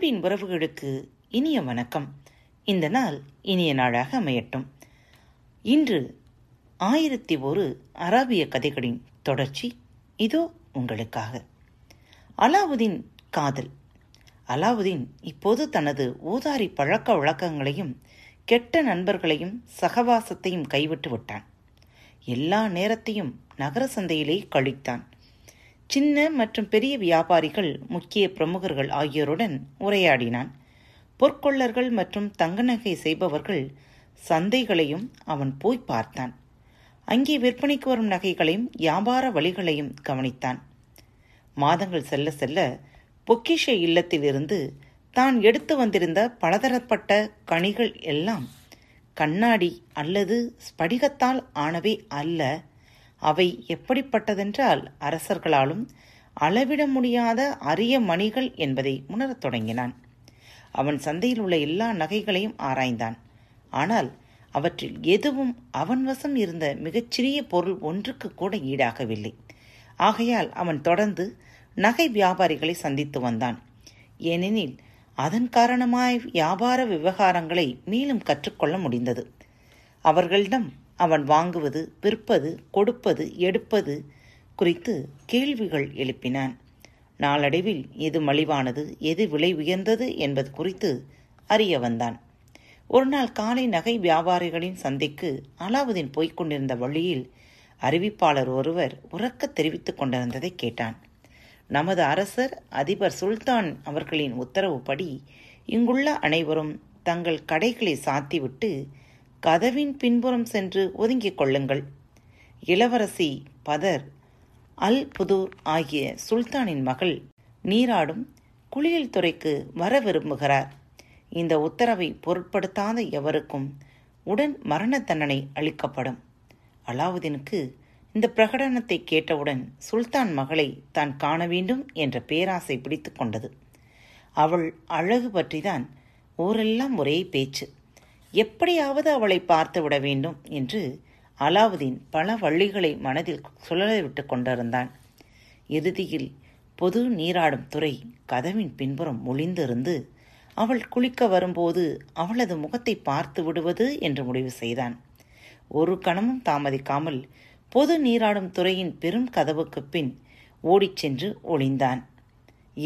அன்பின் உறவுகளுக்கு இனிய வணக்கம். இந்த நாள் இனிய நாளாக அமையட்டும். இன்று 1001 அராபிய கதைகளின் தொடர்ச்சி இதோ உங்களுக்காக. அலாவுதீன் காதல். அலாவுதீன் இப்போது தனது ஊதாரி பழக்க வழக்கங்களையும் கெட்ட நண்பர்களையும் சகவாசத்தையும் கைவிட்டு விட்டான். எல்லா நேரத்தையும் நகர சந்தையிலே கழித்தான். சின்ன மற்றும் பெரிய வியாபாரிகள், முக்கிய பிரமுகர்கள் ஆகியோருடன் உரையாடினான். பொற்கொள்ளர்கள் மற்றும் தங்க நகை செய்பவர்கள் சந்தைகளையும் அவன் போய் பார்த்தான். அங்கே விற்பனைக்கு வரும் நகைகளையும் வியாபார வழிகளையும் கவனித்தான். மாதங்கள் செல்ல செல்ல பொக்கிஷ இல்லத்திலிருந்து தான் எடுத்து வந்திருந்த பலதரப்பட்ட கனிகள் எல்லாம் கண்ணாடி அல்லது ஸ்படிகத்தால் ஆனவை அல்ல. அவை எப்படிப்பட்டதென்றால் அரசர்களாலும் அளவிட முடியாத அரிய மணிகள் என்பதை உணரத் தொடங்கினான். அவன் சந்தையில் உள்ள எல்லா நகைகளையும் ஆராய்ந்தான். ஆனால் அவற்றில் எதுவும் அவன் வசம் இருந்த மிகச்சிறிய பொருள் ஒன்றுக்கு கூட ஈடாகவில்லை. ஆகையால் அவன் தொடர்ந்து நகை வியாபாரிகளை சந்தித்து வந்தான். ஏனெனில் அதன் காரணமாய் வியாபார விவகாரங்களை மேலும் கற்றுக்கொள்ள முடிந்தது. அவர்களிடம் அவன் வாங்குவது, விற்பது, கொடுப்பது, எடுப்பது குறித்து கேள்விகள் எழுப்பினான். நாளடைவில் எது மலிவானது, எது விலை உயர்ந்தது என்பது குறித்து அறிய வந்தான். ஒரு நாள் காலை நகை வியாபாரிகளின் சந்தைக்கு அலாவுதீன் போய்க் கொண்டிருந்த வழியில் அறிவிப்பாளர் ஒருவர் உறக்க தெரிவித்துக் கொண்டிருந்ததை கேட்டான். நமது அரசர் அதிபர் சுல்தான் அவர்களின் உத்தரவுப்படி இங்குள்ள அனைவரும் தங்கள் கடைகளை சாத்திவிட்டு கதவின் பின்புறம் சென்று ஒதுங்கிக் கொள்ளுங்கள். இளவரசி பதர் அல் புதூர் ஆகிய சுல்தானின் மகள் நீராடும் குளியல் துறைக்கு வர விரும்புகிறார். இந்த உத்தரவை பொருட்படுத்தாத எவருக்கும் உடன் மரண தண்டனை அளிக்கப்படும். அலாவுதீனுக்கு இந்த பிரகடனத்தை கேட்டவுடன் சுல்தான் மகளை தான் காண வேண்டும் என்ற பேராசை பிடித்து கொண்டது. அவள் அழகு பற்றிதான் ஊரெல்லாம் ஒரே பேச்சு. எப்படியாவது அவளை பார்த்து விட வேண்டும் என்று அலாவுதீன் பல வள்ளிகளை மனதில் சுழலவிட்டு கொண்டிருந்தான். இறுதியில் பொது நீராடும் துறை கதவின் பின்புறம் ஒளிந்திருந்து அவள் குளிக்க வரும்போது அவளது முகத்தை பார்த்து விடுவது என்று முடிவு செய்தான். ஒரு கணமும் தாமதிக்காமல் பொது நீராடும் துறையின் பெரும் கதவுக்கு பின் ஓடிச் சென்று ஒளிந்தான்.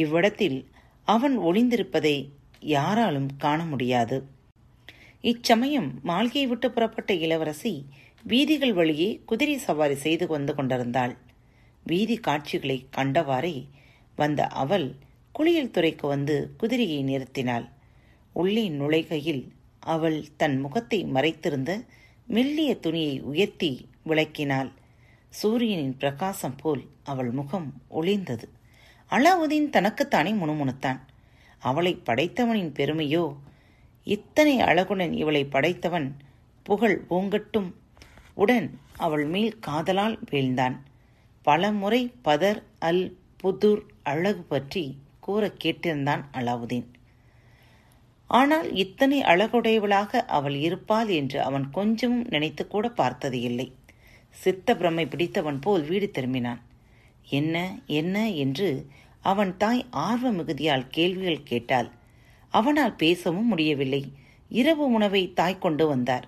இவ்விடத்தில் அவன் ஒளிந்திருப்பதை யாராலும் காண முடியாது. இச்சமயம் மாளிகையை விட்டு புறப்பட்ட இளவரசி வீதிகள் வழியே குதிரை சவாரி செய்து வந்து கொண்டிருந்தாள். வீதி காட்சிகளை கண்டவாறே வந்த அவள் குளியல் துறைக்கு வந்து குதிரையை நிறுத்தினாள். உள்ளே நுழைகையில் அவள் தன் முகத்தை மறைத்திருந்த மெல்லிய துணியை உயர்த்தி விளக்கினாள். சூரியனின் பிரகாசம் போல் அவள் முகம் ஒளிந்தது. அலாவுதீன் தனக்குத்தானே முணுமுணுத்தான். அவளை படைத்தவனின் பெருமையோ, இத்தனை அழகுடன் இவளை படைத்தவன் புகழ் ஓங்கட்டும். உடன் அவள் மேல் காதலால் வீழ்ந்தான். பல முறை பதர் அல் புதூர் அழகு பற்றி கூற கேட்டிருந்தான் அலாவுதீன். ஆனால் இத்தனை அழகுடையவளாக அவள் இருப்பாள் என்று அவன் கொஞ்சமும் நினைத்து கூட பார்த்தது இல்லை. சித்த பிரமை பிடித்தவன் போல் வீடு திரும்பினான். என்ன என்ன என்று அவன் தாய் ஆர்வ மிகுதியால் கேள்விகள் கேட்டாள். அவனால் பேசவும் முடியவில்லை. இரவு உணவை தாய் கொண்டு வந்தார்.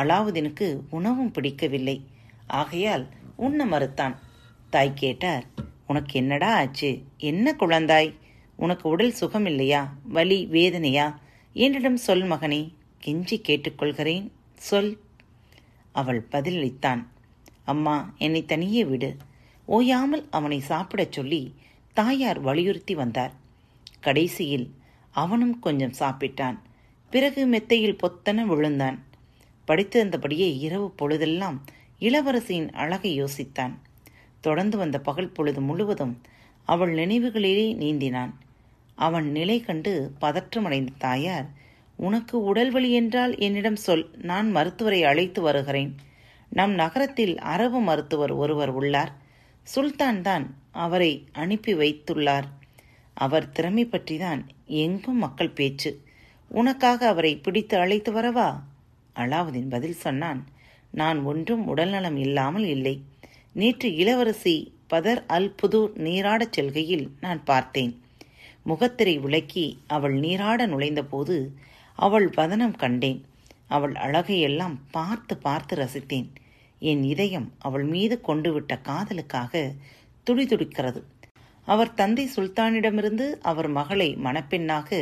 அலாவுதீனுக்கு உணவும் பிடிக்கவில்லை. ஆகையால் உண்ண மறுத்தான். தாய் கேட்டார், உனக்கு என்னடா ஆச்சு? என்ன குழந்தாய், உனக்கு உடல் சுகமில்லையா, வலி வேதனையா? என்னிடம் சொல் மகனே, கெஞ்சி கேட்டுக்கொள்கிறேன், சொல். அவள் பதிலளித்தான், அம்மா, என்னை தனியே விடு. ஓயாமல் அவனை சாப்பிடச் சொல்லி தாயார் வலியுறுத்தி வந்தார். கடைசியில் அவனும் கொஞ்சம் சாப்பிட்டான். பிறகு மெத்தையில் பொத்தன விழுந்தான். படித்திருந்தபடியே இரவு பொழுதெல்லாம் இளவரசியின் அழகை யோசித்தான். தொடர்ந்து வந்த பகல் பொழுது முழுவதும் அவள் நினைவுகளிலே நீந்தினான். அவன் நிலை கண்டு பதற்றமடைந்த தாயார், உனக்கு உடல்வலி என்றால் என்னிடம் சொல், நான் மருத்துவரை அழைத்து வருகிறேன். நம் நகரத்தில் அரபு மருத்துவர் ஒருவர் உள்ளார். சுல்தான் தான் அவரை அனுப்பி வைத்துள்ளார். அவர் திறமை பற்றி தான் எங்கும் மக்கள் பேச்சு. உனக்காக அவரை பிடித்து அழைத்து வரவா? அலாவுதீன் பதில் சொன்னான், நான் ஒன்றும் உடல்நலம் இல்லாமல் இல்லை. நேற்று இளவரசி பதர் அல் புதூர் நீராடச் செல்கையில் நான் பார்த்தேன். முகத்திரை உலக்கி அவள் நீராட நுழைந்தபோது அவள் வதனம் கண்டேன். அவள் அழகையெல்லாம் பார்த்து பார்த்து ரசித்தேன். என் இதயம் அவள் மீது கொண்டுவிட்ட காதலுக்காக துடிதுடிக்கிறது. அவர் தந்தை சுல்தானிடமிருந்து அவர் மகளை மணப்பெண்ணாக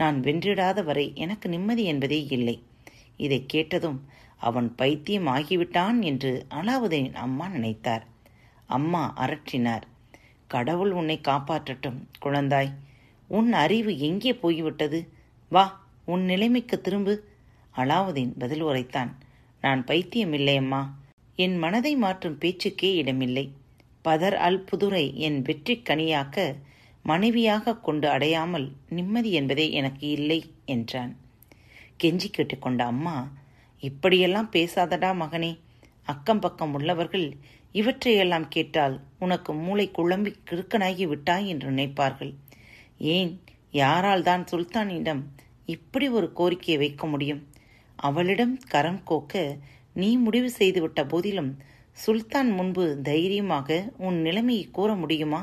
நான் வென்றிடாத வரை எனக்கு நிம்மதி என்பதே இல்லை. இதை கேட்டதும் அவன் பைத்தியம் ஆகிவிட்டான் என்று அலாவுதீனின் அம்மா நினைத்தார். அம்மா அரற்றினார். கடவுள் உன்னை காப்பாற்றட்டும் குழந்தாய், உன் அறிவு எங்கே போய்விட்டது? வா, உன் நிலைமைக்கு திரும்பு. அலாவுதீன் பதில் உரைத்தான், நான் பைத்தியம் இல்லையம்மா, என் மனதை மாற்றும் பேச்சுக்கே இடமில்லை. பதர் அல் புதுரை என் வெற்றி கனியாக்க மனைவியாக கொண்டு அடையாமல் நிம்மதி என்பதே எனக்கு இல்லை என்றான். கெஞ்சி கேட்டுக்கொண்ட அம்மா, இப்படியெல்லாம் பேசாதடா மகனே, அக்கம் பக்கம் உள்ளவர்கள் இவற்றையெல்லாம் கேட்டால் உனக்கு மூளை குழம்பி கிறுக்கனாகி விட்டாய் என்று நினைப்பார்கள். ஏன், யாரால் தான் சுல்தானிடம் இப்படி ஒரு கோரிக்கையை வைக்க முடியும்? அவளிடம் கரம் கோக்க நீ முடிவு செய்துவிட்ட போதிலும் சுல்தான் முன்பு தைரியமாக உன் நிலைமையை கூற முடியுமா?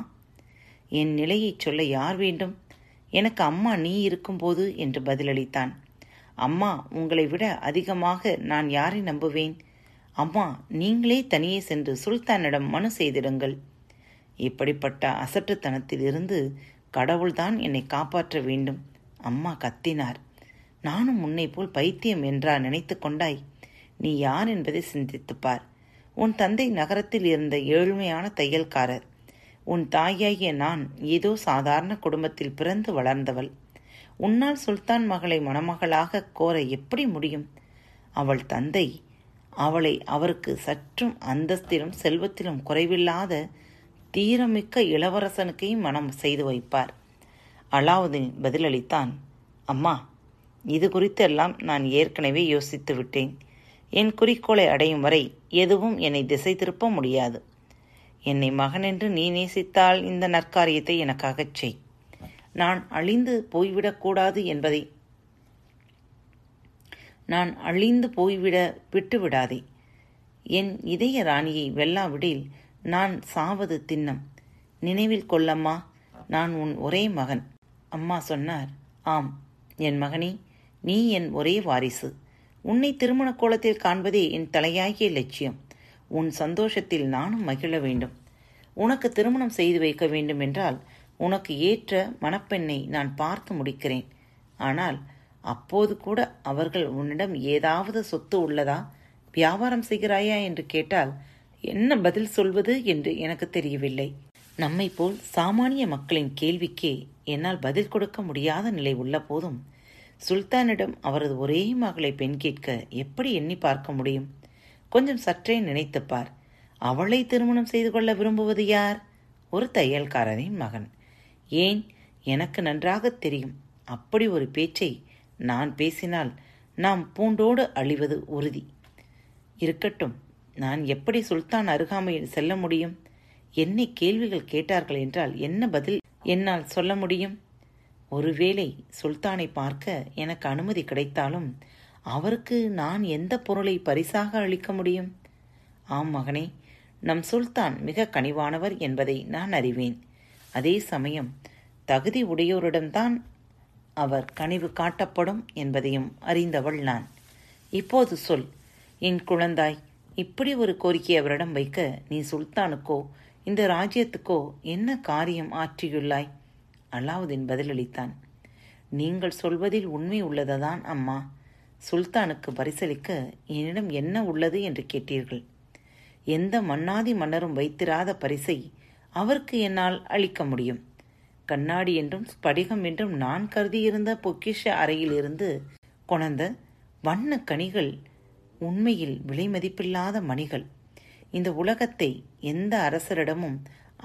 என் நிலையை சொல்ல யார் வேண்டும்? எனக்கு அம்மா நீ இருக்கும்போது என்று பதிலளித்தான். அம்மா, உங்களை விட அதிகமாக நான் யாரை நம்புவேன்? அம்மா, நீங்களே தனியே சென்று சுல்தானிடம் மனு செய்திடுங்கள். இப்படிப்பட்ட அசட்டுத்தனத்திலிருந்து கடவுள்தான் என்னை காப்பாற்ற வேண்டும். அம்மா கத்தினார். நானும் உன்னை போல் பைத்தியம் என்றா நினைத்து கொண்டாய்? நீ யார் என்பதை சிந்தித்துப்பார். உன் தந்தை நகரத்தில் இருந்த ஏழ்மையான தையல்காரர். உன் தாயாகிய நான் ஏதோ சாதாரண குடும்பத்தில் பிறந்து வளர்ந்தவள். உன்னால் சுல்தான் மகளை மணமகளாக கோர எப்படி முடியும்? அவள் தந்தை அவளை அவருக்கு சற்றும் அந்தஸ்திலும் செல்வத்திலும் குறைவில்லாத தீரமிக்க இளவரசனுக்கையும் மனம் செய்து வைப்பார். அலாவுதீன் பதிலளித்தான், அம்மா, இது குறித்தெல்லாம் நான் ஏற்கனவே யோசித்து விட்டேன். என் குறிக்கோளை அடையும் வரை எதுவும் என்னை திசை திருப்ப முடியாது. என்னை மகனென்று நீ நேசித்தால் இந்த நற்காரியத்தை எனக்காகச் செய். நான் அழிந்து போய்விட விட்டுவிடாதே. என் இதய ராணியை வெல்லாவிடில் நான் சாவது திண்ணம். நினைவில் கொள்ளம்மா, நான் உன் ஒரே மகன். அம்மா சொன்னார், ஆம் என் மகனே, நீ என் ஒரே வாரிசு. உன்னை திருமண கோலத்தில் காண்பதே என் தலையாகிய லட்சியம். உன் சந்தோஷத்தில் நானும் மகிழ வேண்டும். உனக்கு திருமணம் செய்து வைக்க வேண்டும் என்றால் உனக்கு ஏற்ற மணப்பெண்ணை நான் பார்த்து முடிக்கிறேன். ஆனால் அப்போது கூட அவர்கள் உன்னிடம் ஏதாவது சொத்து உள்ளதா, வியாபாரம் செய்கிறாயா என்று கேட்டால் என்ன பதில் சொல்வது என்று எனக்கு தெரியவில்லை. நம்மை போல் சாமானிய மக்களின் கேள்விக்கே என்னால் பதில் கொடுக்க முடியாத நிலை உள்ள போதும் சுல்தானிடம் அவரது ஒரே மகளை பெண் கேட்க எப்படி எண்ணி பார்க்க முடியும்? கொஞ்சம் சற்றே நினைத்துப்பார். அவளை திருமணம் செய்து கொள்ள விரும்புவது யார்? ஒரு தையல்காரரின் மகன். ஏன், எனக்கு நன்றாக தெரியும். அப்படி ஒரு பேச்சை நான் பேசினால் நாம் பூண்டோடு அழிவது உறுதி. இருக்கட்டும், நான் எப்படி சுல்தான் அருகாமையில் செல்ல முடியும்? என்னை கேள்விகள் கேட்டார்கள் என்றால் என்ன பதில் என்னால் சொல்ல முடியும்? ஒருவேளை சுல்தானை பார்க்க எனக்கு அனுமதி கிடைத்தாலும் அவருக்கு நான் எந்த பொருளை பரிசாக அளிக்க முடியும்? ஆம் மகனே, நம் சுல்தான் மிக கனிவானவர் என்பதை நான் அறிவேன். அதே சமயம் தகுதி உடையோரிடம்தான் அவர் கனிவு காட்டப்படும் என்பதையும் அறிந்தவள் நான். இப்போது சொல் என் குழந்தாய், இப்படி ஒரு கோரிக்கை அவரிடம் வைக்க நீ சுல்தானுக்கோ இந்த ராஜ்யத்துக்கோ என்ன காரியம் ஆற்றியுள்ளாய்? அலாவுதீன் பதிலளித்தான், நீங்கள் சொல்வதில் உண்மை உள்ளதுதான் அம்மா. சுல்தானுக்கு பரிசளிக்க என்னிடம் என்ன உள்ளது என்று கேட்டீர்கள். எந்த மன்னாதி மன்னரும் வைத்திராத பரிசை அவருக்கு என்னால் அளிக்க முடியும். கண்ணாடி என்றும் ஸ்படிகம் என்றும் நான் கருதியிருந்த பொக்கிஷ அறையிலிருந்து கொணந்த வண்ண கனிகள் உண்மையில் விலைமதிப்பில்லாத மணிகள். இந்த உலகத்தை எந்த அரசரிடமும்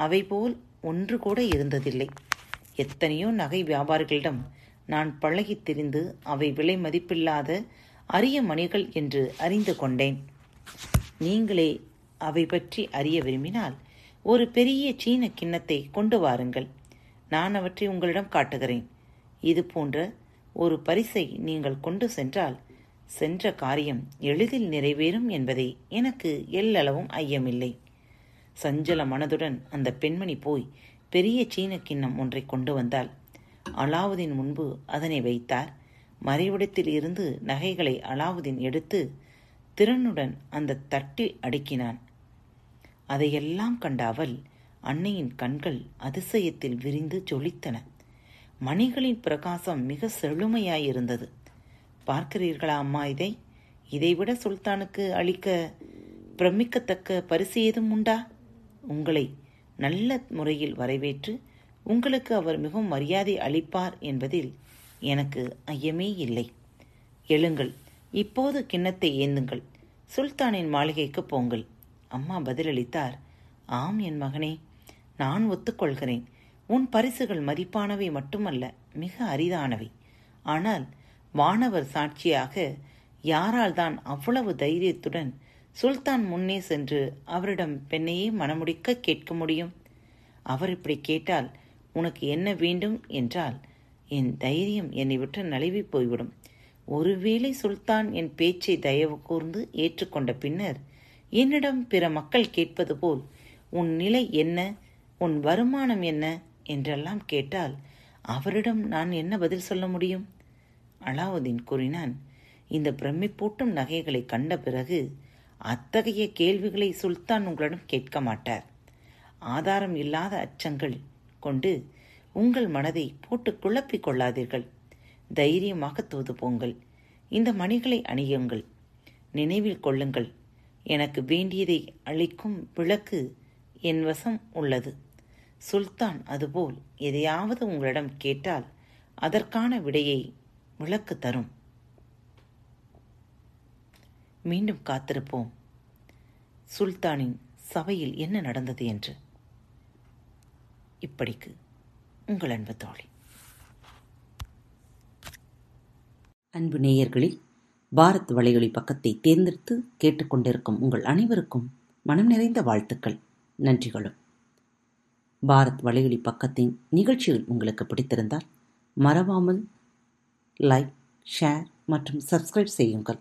அவை போல் ஒன்று கூட இருந்ததில்லை. எத்தனையோ நகை வியாபாரிகளிடம் நான் பழகி தெரிந்து அவை விலை மதிப்பில்லாத அரிய மணிகள் என்று அறிந்து கொண்டேன். நீங்களே அவை பற்றி அறிய விரும்பினால் ஒரு பெரிய சீன கிண்ணத்தை கொண்டு வாருங்கள். நான் அவற்றை உங்களிடம் காட்டுகிறேன். இது போன்ற ஒரு பரிசை நீங்கள் கொண்டு சென்றால் சென்ற காரியம் எளிதில் நிறைவேறும் என்பதை எனக்கு எல்லளவும் ஐயமில்லை. சஞ்சல மனதுடன் அந்த பெண்மணி போய் பெரிய சீன கிண்ணம் ஒன்றை கொண்டு வந்தாள். அலாவுதீன் முன்பு அதனை வைத்தார். மறைவிடத்தில் இருந்து நகைகளை அலாவுதீன் எடுத்து திறனுடன் அந்த தட்டில் அடுக்கினான். அதையெல்லாம் கண்ட அவள் அன்னையின் கண்கள் அதிசயத்தில் விரிந்து ஜொலித்தன. மணிகளின் பிரகாசம் மிக செழுமையாயிருந்தது. பார்க்கிறீர்களா அம்மா, இதைவிட சுல்தானுக்கு அளிக்க பிரமிக்கத்தக்க பரிசு ஏதும் உண்டா? உங்களை நல்ல முறையில் வரவேற்று உங்களுக்கு அவர் மிகவும் மரியாதை அளிப்பார் என்பதில் எனக்கு ஐயமே இல்லை. எழுங்கள், இப்போது கிண்ணத்தை ஏந்துங்கள், சுல்தானின் மாளிகைக்கு போங்கள். அம்மா பதிலளித்தார். ஆம் என் மகனே, நான் ஒத்துக்கொள்கிறேன். உன் பரிசுகள் மதிப்பானவை மட்டுமல்ல, மிக அரிதானவை. ஆனால் வானவர் சாட்சியாக யாரால் தான் அவ்வளவு தைரியத்துடன் சுல்தான் முன்னே சென்று அவரிடம் பெண்ணையே மனமுடிக்க கேட்க முடியும்? அவர் இப்படி கேட்டால் உனக்கு என்ன வேண்டும் என்றால் என் தைரியம் என்னை விட்டு நழுவி போய்விடும். ஒருவேளை சுல்தான் என் பேச்சை தயவு கூர்ந்து ஏற்றுக்கொண்ட பின்னர் என்னிடம் பிற மக்கள் கேட்பது போல் உன் நிலை என்ன, உன் வருமானம் என்ன என்றெல்லாம் கேட்டால் அவரிடம் நான் என்ன பதில் சொல்ல முடியும்? அலாவுதீன் கூறினான். இந்த பிரமிப்பூட்டும் நகைகளை கண்ட பிறகு அத்தகைய கேள்விகளை சுல்தான் உங்களிடம் கேட்க மாட்டார். ஆதாரம் இல்லாத அச்சங்கள் கொண்டு உங்கள் மனதை போட்டு குழப்பிக் கொள்ளாதீர்கள். தைரியமாக தூது போங்கள். இந்த மணிகளை அணியுங்கள். நினைவில் கொள்ளுங்கள், எனக்கு வேண்டியதை அளிக்கும் விளக்கு என் வசம் உள்ளது. சுல்தான் அதுபோல் எதையாவது உங்களிடம் கேட்டால் அதற்கான விடையை விளக்கு தரும். மீண்டும் காத்திருப்போம் சுல்தானின் சபையில் என்ன நடந்தது என்று. இப்படிக்கு உங்கள் அன்பு தோழி. அன்பு நேயர்களில் பாரத் வலையொலி பக்கத்தை தேர்ந்தெடுத்து கேட்டுக்கொண்டிருக்கும் உங்கள் அனைவருக்கும் மனம் நிறைந்த வாழ்த்துக்கள், நன்றிகளும். பாரத் வலையொலி பக்கத்தின் நிகழ்ச்சிகள் உங்களுக்கு பிடித்திருந்தால் மறவாமல் லைக், ஷேர் மற்றும் சப்ஸ்கிரைப் செய்யுங்கள்.